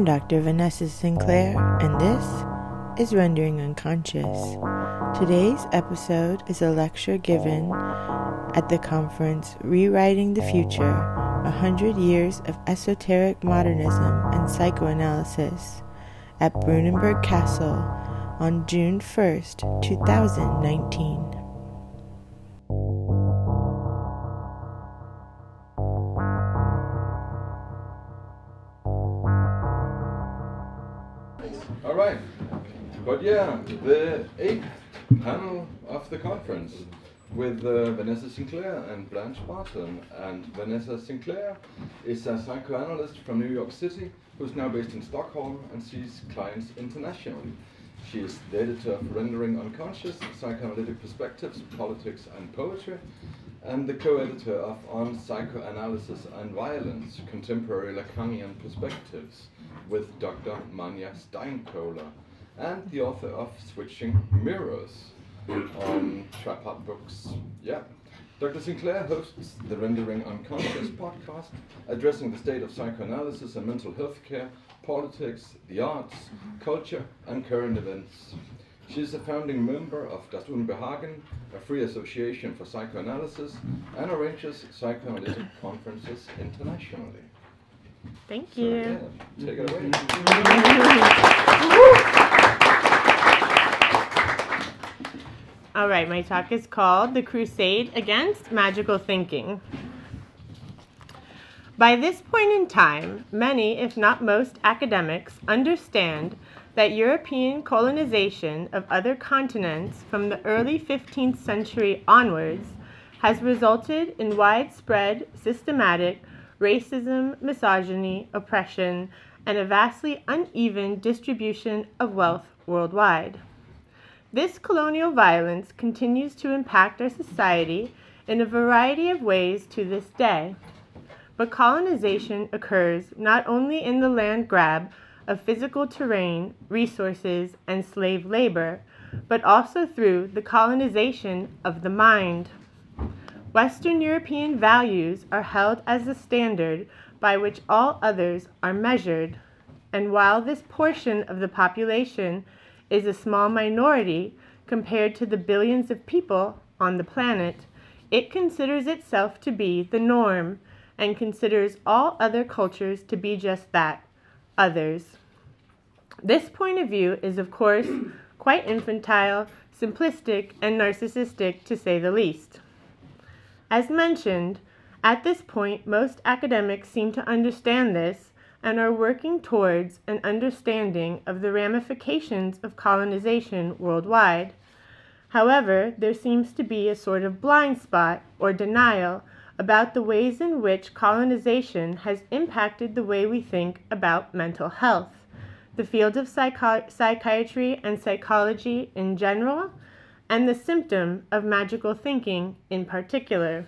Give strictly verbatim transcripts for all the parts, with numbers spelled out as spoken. I'm Doctor Vanessa Sinclair, and this is Rendering Unconscious. Today's episode is a lecture given at the conference Rewriting the Future, one hundred Years of Esoteric Modernism and Psychoanalysis at Brunnenberg Castle on June first, two thousand nineteen. But yeah, the eighth panel of the conference with uh, Vanessa Sinclair and Blanche Barton. And Vanessa Sinclair is a psychoanalyst from New York City who's now based in Stockholm and sees clients internationally. She is the editor of Rendering Unconscious, Psychoanalytic Perspectives, Politics and Poetry, and the co-editor of On Psychoanalysis and Violence, Contemporary Lacanian Perspectives with Doctor Manja Steinkohler, and the author of Switching Mirrors on Trapart Books. Yeah. Doctor Sinclair hosts the Rendering Unconscious podcast, addressing the state of psychoanalysis and mental health care, politics, the arts, culture, and current events. She is a founding member of Das Unbehagen, a free association for psychoanalysis, and arranges psychoanalytic conferences internationally. Thank you. So, yeah, take it away. All right, my talk is called The Crusade Against Magical Thinking. By this point in time, many, if not most, academics understand that European colonization of other continents from the early fifteenth century onwards has resulted in widespread, systematic racism, misogyny, oppression, and a vastly uneven distribution of wealth worldwide. This colonial violence continues to impact our society in a variety of ways to this day. But colonization occurs not only in the land grab of physical terrain, resources, and slave labor, but also through the colonization of the mind. Western European values are held as the standard by which all others are measured, and while this portion of the population is a small minority compared to the billions of people on the planet, it considers itself to be the norm and considers all other cultures to be just that, others. This point of view is, of course, quite infantile, simplistic, and narcissistic, to say the least. As mentioned, at this point, most academics seem to understand this and are working towards an understanding of the ramifications of colonization worldwide. However, there seems to be a sort of blind spot or denial about the ways in which colonization has impacted the way we think about mental health, the field of psychi- psychiatry and psychology in general, and the symptom of magical thinking in particular.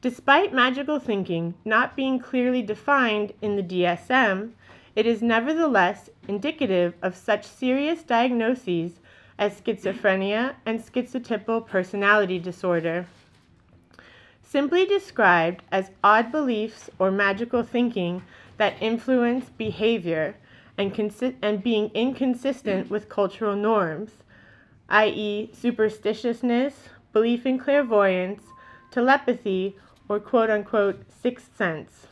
Despite magical thinking not being clearly defined in the D S M, it is nevertheless indicative of such serious diagnoses as schizophrenia and schizotypal personality disorder. Simply described as odd beliefs or magical thinking that influence behavior and, consi- and being inconsistent with cultural norms, that is superstitiousness, belief in clairvoyance, telepathy, or quote-unquote sixth sense.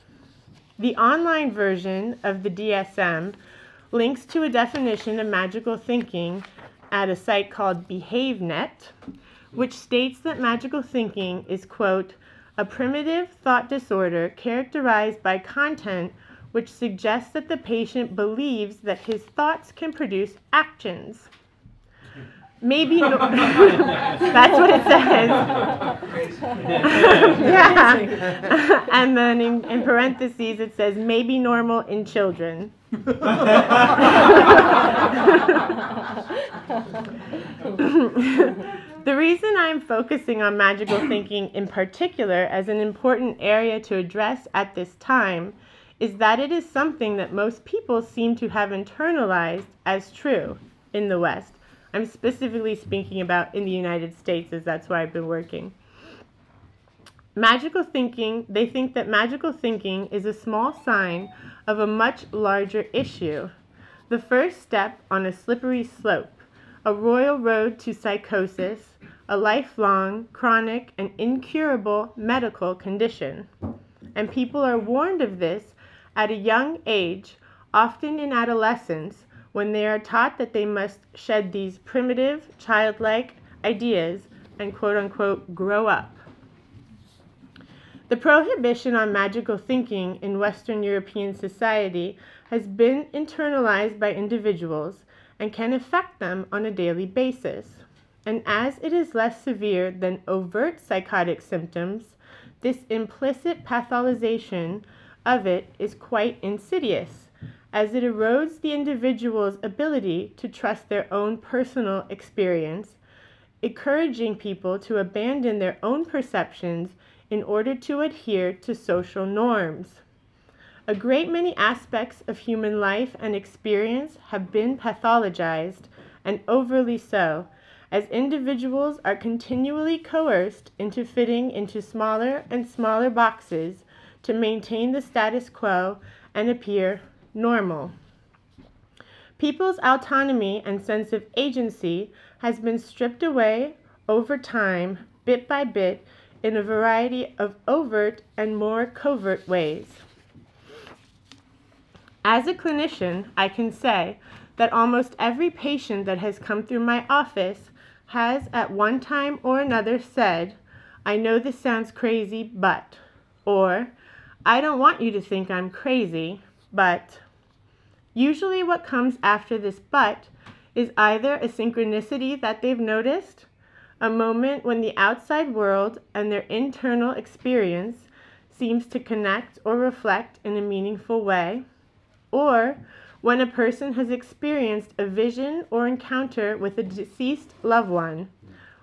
The online version of the D S M links to a definition of magical thinking at a site called BehaveNet, which states that magical thinking is, quote, a primitive thought disorder characterized by content which suggests that the patient believes that his thoughts can produce actions. Maybe no- that's what it says. Yeah, and then in, in parentheses it says maybe normal in children. The reason I'm focusing on magical thinking in particular as an important area to address at this time is that it is something that most people seem to have internalized as true in the West. I'm specifically speaking about in the United States, as that's where I've been working. Magical thinking, they think that magical thinking is a small sign of a much larger issue. The first step on a slippery slope, a royal road to psychosis, a lifelong, chronic, and incurable medical condition. And people are warned of this at a young age, often in adolescence, when they are taught that they must shed these primitive, childlike ideas and quote-unquote grow up. The prohibition on magical thinking in Western European society has been internalized by individuals and can affect them on a daily basis. And as it is less severe than overt psychotic symptoms, this implicit pathologization of it is quite insidious, as it erodes the individual's ability to trust their own personal experience, encouraging people to abandon their own perceptions in order to adhere to social norms. A great many aspects of human life and experience have been pathologized, and overly so, as individuals are continually coerced into fitting into smaller and smaller boxes to maintain the status quo and appear normal. People's autonomy and sense of agency has been stripped away over time, bit by bit, in a variety of overt and more covert ways. As a clinician, I can say that almost every patient that has come through my office has at one time or another said, "I know this sounds crazy, but," or, "I don't want you to think I'm crazy, but." Usually what comes after this "but" is either a synchronicity that they've noticed, a moment when the outside world and their internal experience seems to connect or reflect in a meaningful way, or when a person has experienced a vision or encounter with a deceased loved one,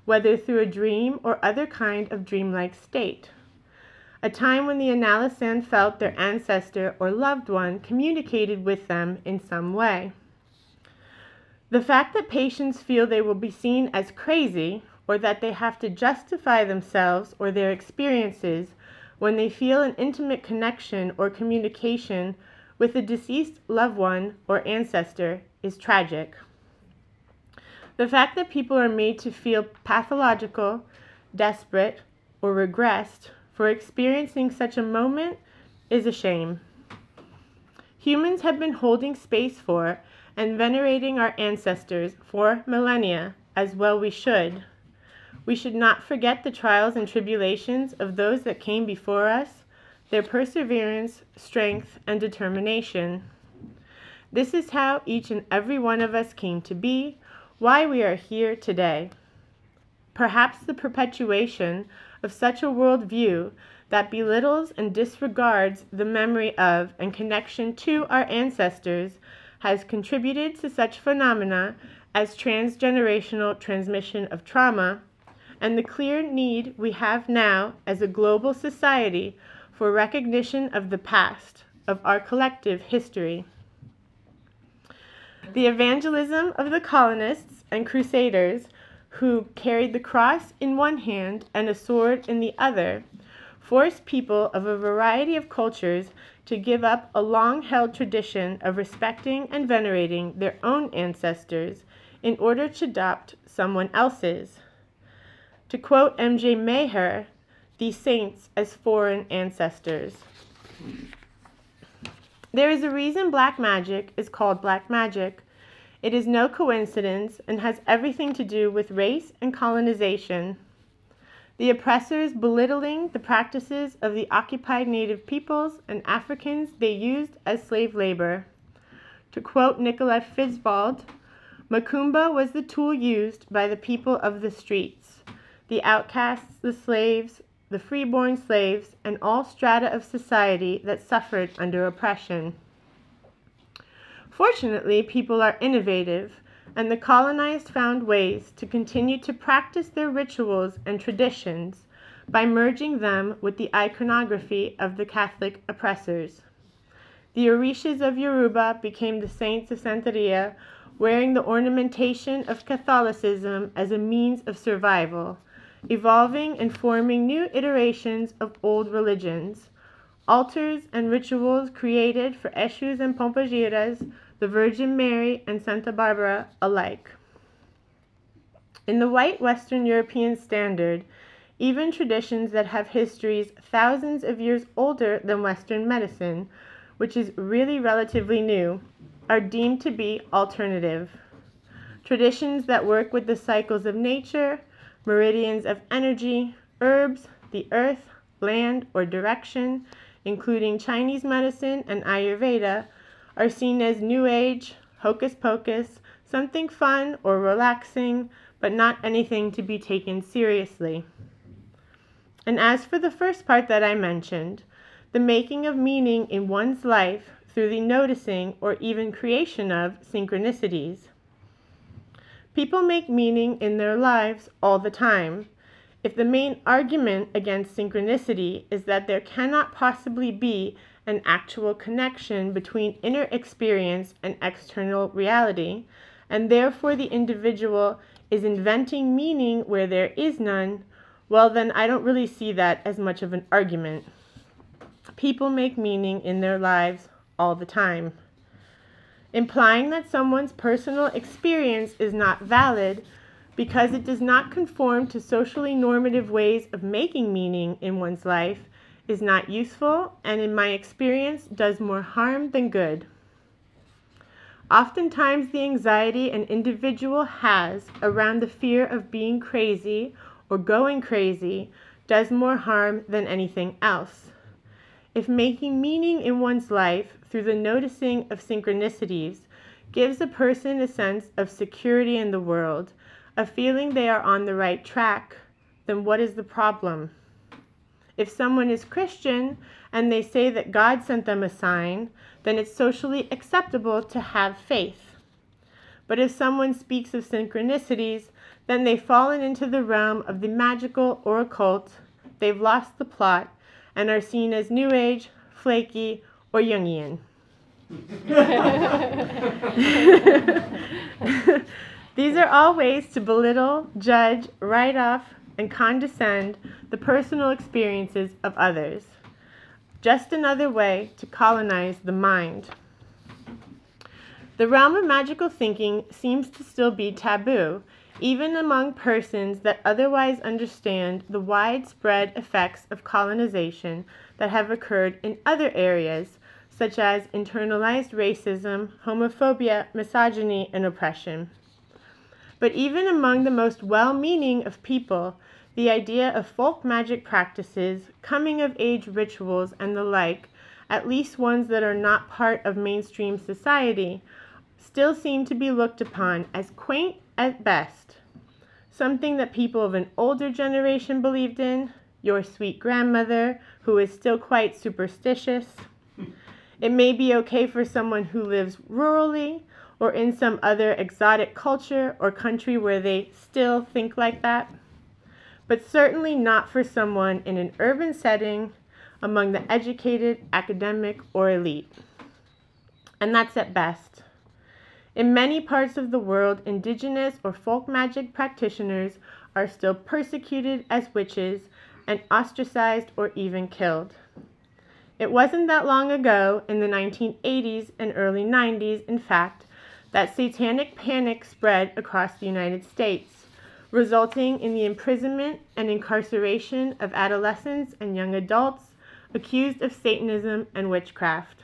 whether through a dream or other kind of dreamlike state. A time when the Analisan felt their ancestor or loved one communicated with them in some way. The fact that patients feel they will be seen as crazy, or that they have to justify themselves or their experiences when they feel an intimate connection or communication with a deceased loved one or ancestor, is tragic. The fact that people are made to feel pathological, desperate, or regressed for experiencing such a moment is a shame. Humans have been holding space for and venerating our ancestors for millennia, as well we should. We should not forget the trials and tribulations of those that came before us, their perseverance, strength, and determination. This is how each and every one of us came to be, why we are here today. Perhaps the perpetuation of such a world view that belittles and disregards the memory of and connection to our ancestors has contributed to such phenomena as transgenerational transmission of trauma, and the clear need we have now as a global society for recognition of the past, of our collective history. The evangelism of the colonists and crusaders, who carried the cross in one hand and a sword in the other, forced people of a variety of cultures to give up a long-held tradition of respecting and venerating their own ancestors in order to adopt someone else's. To quote M J Maher, "these saints as foreign ancestors." There is a reason black magic is called black magic. It is no coincidence and has everything to do with race and colonization. The oppressors belittling the practices of the occupied native peoples and Africans they used as slave labor. To quote Nicola Fisbald, "Makumba was the tool used by the people of the streets. The outcasts, the slaves, the freeborn slaves, and all strata of society that suffered under oppression." Fortunately, people are innovative, and the colonized found ways to continue to practice their rituals and traditions by merging them with the iconography of the Catholic oppressors. The Orishas of Yoruba became the saints of Santeria, wearing the ornamentation of Catholicism as a means of survival, evolving and forming new iterations of old religions. Altars and rituals created for Eshus and Pompagiras, the Virgin Mary and Santa Barbara alike. In the white Western European standard, even traditions that have histories thousands of years older than Western medicine, which is really relatively new, are deemed to be alternative. Traditions that work with the cycles of nature, meridians of energy, herbs, the earth, land, or direction, including Chinese medicine and Ayurveda, are seen as New Age, hocus pocus, something fun or relaxing, but not anything to be taken seriously. And as for the first part that I mentioned, the making of meaning in one's life through the noticing or even creation of synchronicities. People make meaning in their lives all the time. If the main argument against synchronicity is that there cannot possibly be an actual connection between inner experience and external reality, and therefore the individual is inventing meaning where there is none, well, then I don't really see that as much of an argument. People make meaning in their lives all the time. Implying that someone's personal experience is not valid because it does not conform to socially normative ways of making meaning in one's life is not useful, and in my experience does more harm than good. Oftentimes the anxiety an individual has around the fear of being crazy or going crazy does more harm than anything else. If making meaning in one's life through the noticing of synchronicities gives a person a sense of security in the world, a feeling they are on the right track, then what is the problem? If someone is Christian and they say that God sent them a sign, then it's socially acceptable to have faith. But if someone speaks of synchronicities, then they've fallen into the realm of the magical or occult, they've lost the plot, and are seen as New Age, flaky, or Jungian. These are all ways to belittle, judge, write off, and condescend the personal experiences of others. Just another way to colonize the mind. The realm of magical thinking seems to still be taboo, even among persons that otherwise understand the widespread effects of colonization that have occurred in other areas, such as internalized racism, homophobia, misogyny, and oppression. But even among the most well-meaning of people, the idea of folk magic practices, coming-of-age rituals, and the like, at least ones that are not part of mainstream society, still seem to be looked upon as quaint at best. Something that people of an older generation believed in, your sweet grandmother, who is still quite superstitious. It may be okay for someone who lives rurally or in some other exotic culture or country where they still think like that, but certainly not for someone in an urban setting among the educated, academic, or elite. And that's at best. In many parts of the world, indigenous or folk magic practitioners are still persecuted as witches and ostracized or even killed. It wasn't that long ago, in the nineteen eighties and early nineties, in fact, that satanic panic spread across the United States, resulting in the imprisonment and incarceration of adolescents and young adults accused of Satanism and witchcraft,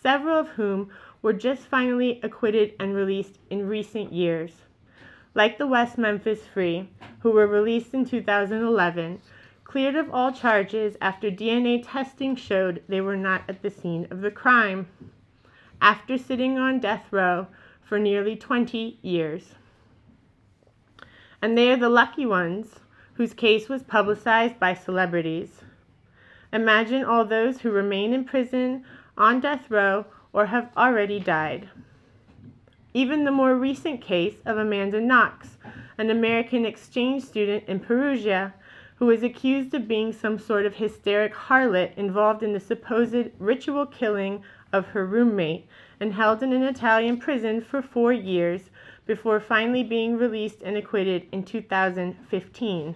several of whom were just finally acquitted and released in recent years. Like the West Memphis Three, who were released in two thousand eleven, cleared of all charges after D N A testing showed they were not at the scene of the crime, after sitting on death row for nearly twenty years. And they are the lucky ones whose case was publicized by celebrities. Imagine all those who remain in prison, on death row, or have already died. Even the more recent case of Amanda Knox, an American exchange student in Perugia, who was accused of being some sort of hysteric harlot involved in the supposed ritual killing of her roommate and held in an Italian prison for four years before finally being released and acquitted in two thousand fifteen.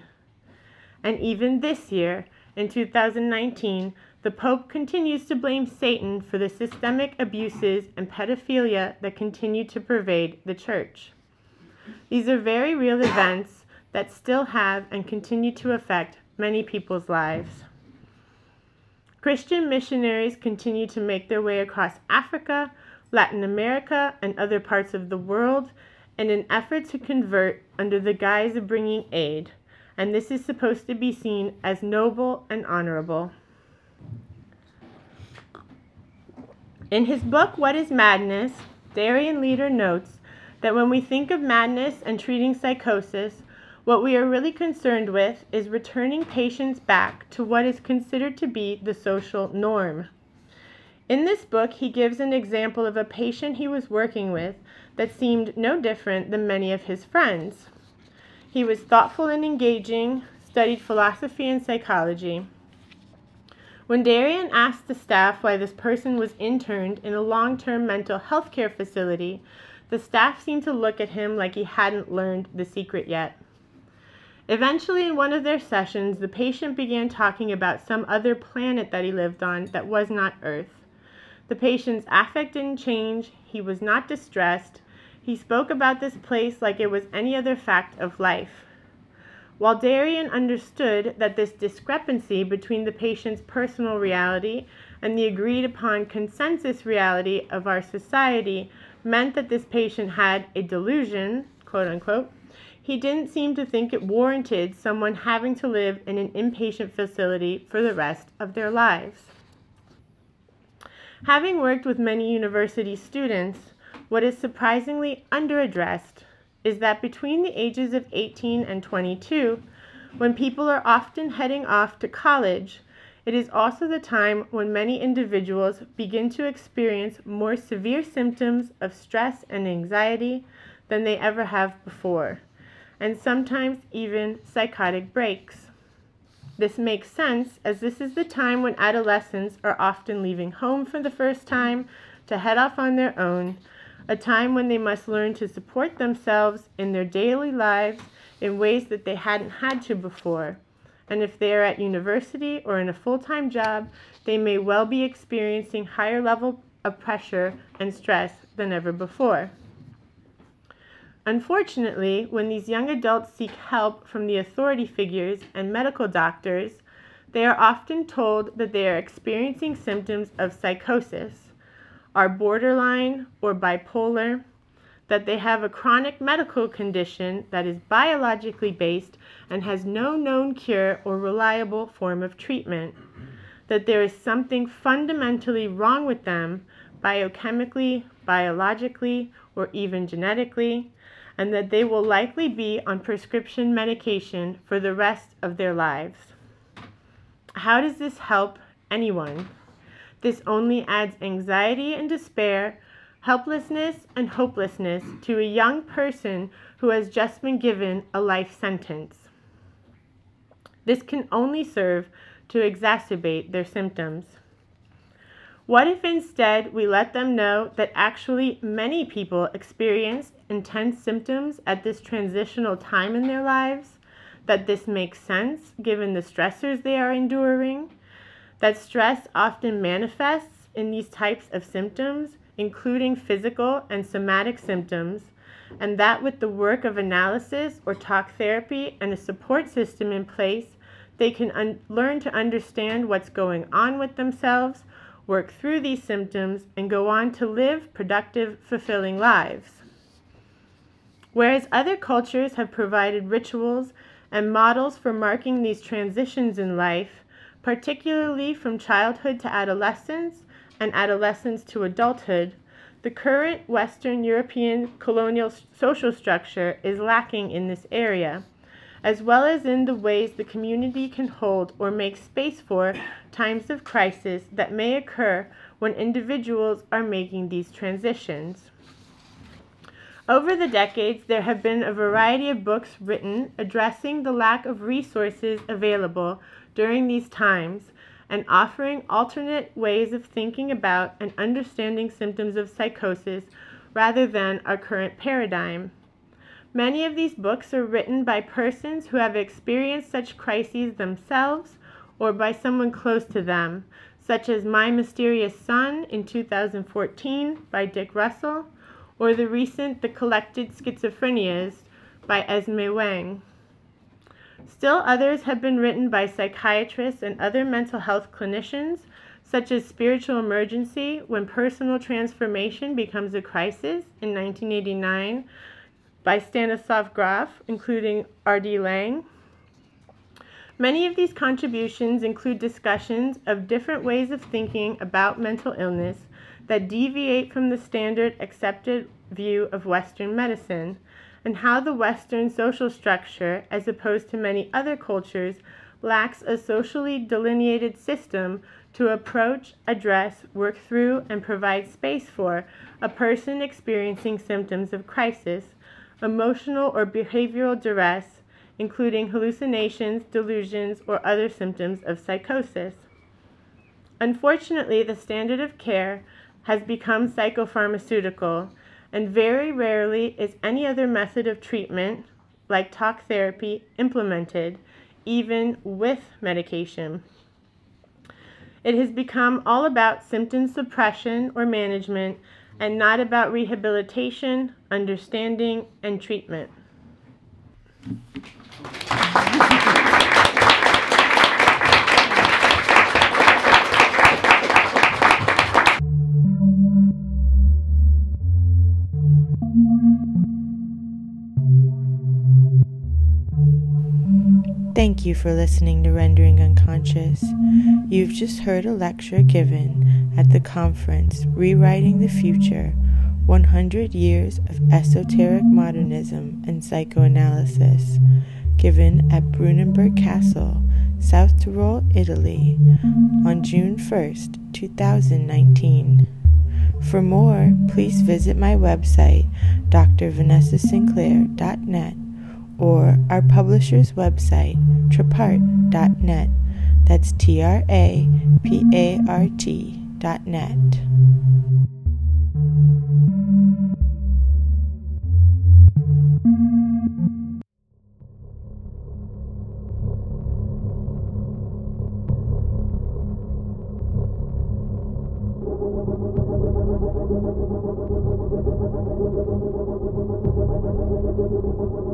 And even this year, in two thousand nineteen, the Pope continues to blame Satan for the systemic abuses and pedophilia that continue to pervade the Church. These are very real events that still have and continue to affect many people's lives. Christian missionaries continue to make their way across Africa, Latin America, and other parts of the world in an effort to convert under the guise of bringing aid, and this is supposed to be seen as noble and honorable. In his book, What is Madness?, Darian Leader notes that when we think of madness and treating psychosis, what we are really concerned with is returning patients back to what is considered to be the social norm. In this book, he gives an example of a patient he was working with that seemed no different than many of his friends. He was thoughtful and engaging, studied philosophy and psychology. When Darian asked the staff why this person was interned in a long-term mental health care facility, the staff seemed to look at him like he hadn't learned the secret yet. Eventually, in one of their sessions, the patient began talking about some other planet that he lived on that was not Earth. The patient's affect didn't change, he was not distressed, he spoke about this place like it was any other fact of life. While Darian understood that this discrepancy between the patient's personal reality and the agreed-upon consensus reality of our society meant that this patient had a delusion, quote-unquote, he didn't seem to think it warranted someone having to live in an inpatient facility for the rest of their lives. Having worked with many university students, what is surprisingly underaddressed is that between the ages of eighteen and twenty-two, when people are often heading off to college, it is also the time when many individuals begin to experience more severe symptoms of stress and anxiety than they ever have before, and sometimes even psychotic breaks. This makes sense, as this is the time when adolescents are often leaving home for the first time to head off on their own, a time when they must learn to support themselves in their daily lives in ways that they hadn't had to before. And if they are at university or in a full-time job, they may well be experiencing higher level of pressure and stress than ever before. Unfortunately, when these young adults seek help from the authority figures and medical doctors, they are often told that they are experiencing symptoms of psychosis, are borderline or bipolar, that they have a chronic medical condition that is biologically based and has no known cure or reliable form of treatment, that there is something fundamentally wrong with them biochemically, biologically, or even genetically, and that they will likely be on prescription medication for the rest of their lives. How does this help anyone? This only adds anxiety and despair, helplessness and hopelessness to a young person who has just been given a life sentence. This can only serve to exacerbate their symptoms. What if instead we let them know that actually many people experience intense symptoms at this transitional time in their lives, that this makes sense given the stressors they are enduring, that stress often manifests in these types of symptoms, including physical and somatic symptoms, and that with the work of analysis or talk therapy and a support system in place, they can un- learn to understand what's going on with themselves, work through these symptoms, and go on to live productive, fulfilling lives. Whereas other cultures have provided rituals and models for marking these transitions in life, particularly from childhood to adolescence and adolescence to adulthood, the current Western European colonial social structure is lacking in this area, as well as in the ways the community can hold or make space for times of crisis that may occur when individuals are making these transitions. Over the decades, there have been a variety of books written addressing the lack of resources available during these times and offering alternate ways of thinking about and understanding symptoms of psychosis rather than our current paradigm. Many of these books are written by persons who have experienced such crises themselves or by someone close to them, such as My Mysterious Son in two thousand fourteen by Dick Russell, or the recent The Collected Schizophrenias by Esme Wang. Still others have been written by psychiatrists and other mental health clinicians, such as Spiritual Emergency, When Personal Transformation Becomes a Crisis in nineteen eighty-nine by Stanislav Grof, including R D Lang. Many of these contributions include discussions of different ways of thinking about mental illness that deviate from the standard accepted view of Western medicine, and how the Western social structure, as opposed to many other cultures, lacks a socially delineated system to approach, address, work through, and provide space for a person experiencing symptoms of crisis, emotional or behavioral duress, including hallucinations, delusions, or other symptoms of psychosis. Unfortunately, the standard of care has become psychopharmaceutical, and very rarely is any other method of treatment, like talk therapy, implemented, even with medication. It has become all about symptom suppression or management, and not about rehabilitation, understanding, and treatment. Thank you for listening to Rendering Unconscious. You've just heard a lecture given at the conference Rewriting the Future, one hundred years of Esoteric Modernism and Psychoanalysis, given at Brunnenberg Castle, South Tyrol, Italy, on June first, two thousand nineteen. For more, please visit my website, D R vanessa sinclair dot net, or our publisher's website, trapart dot net. That's T R A P A R T dot net. Thank you.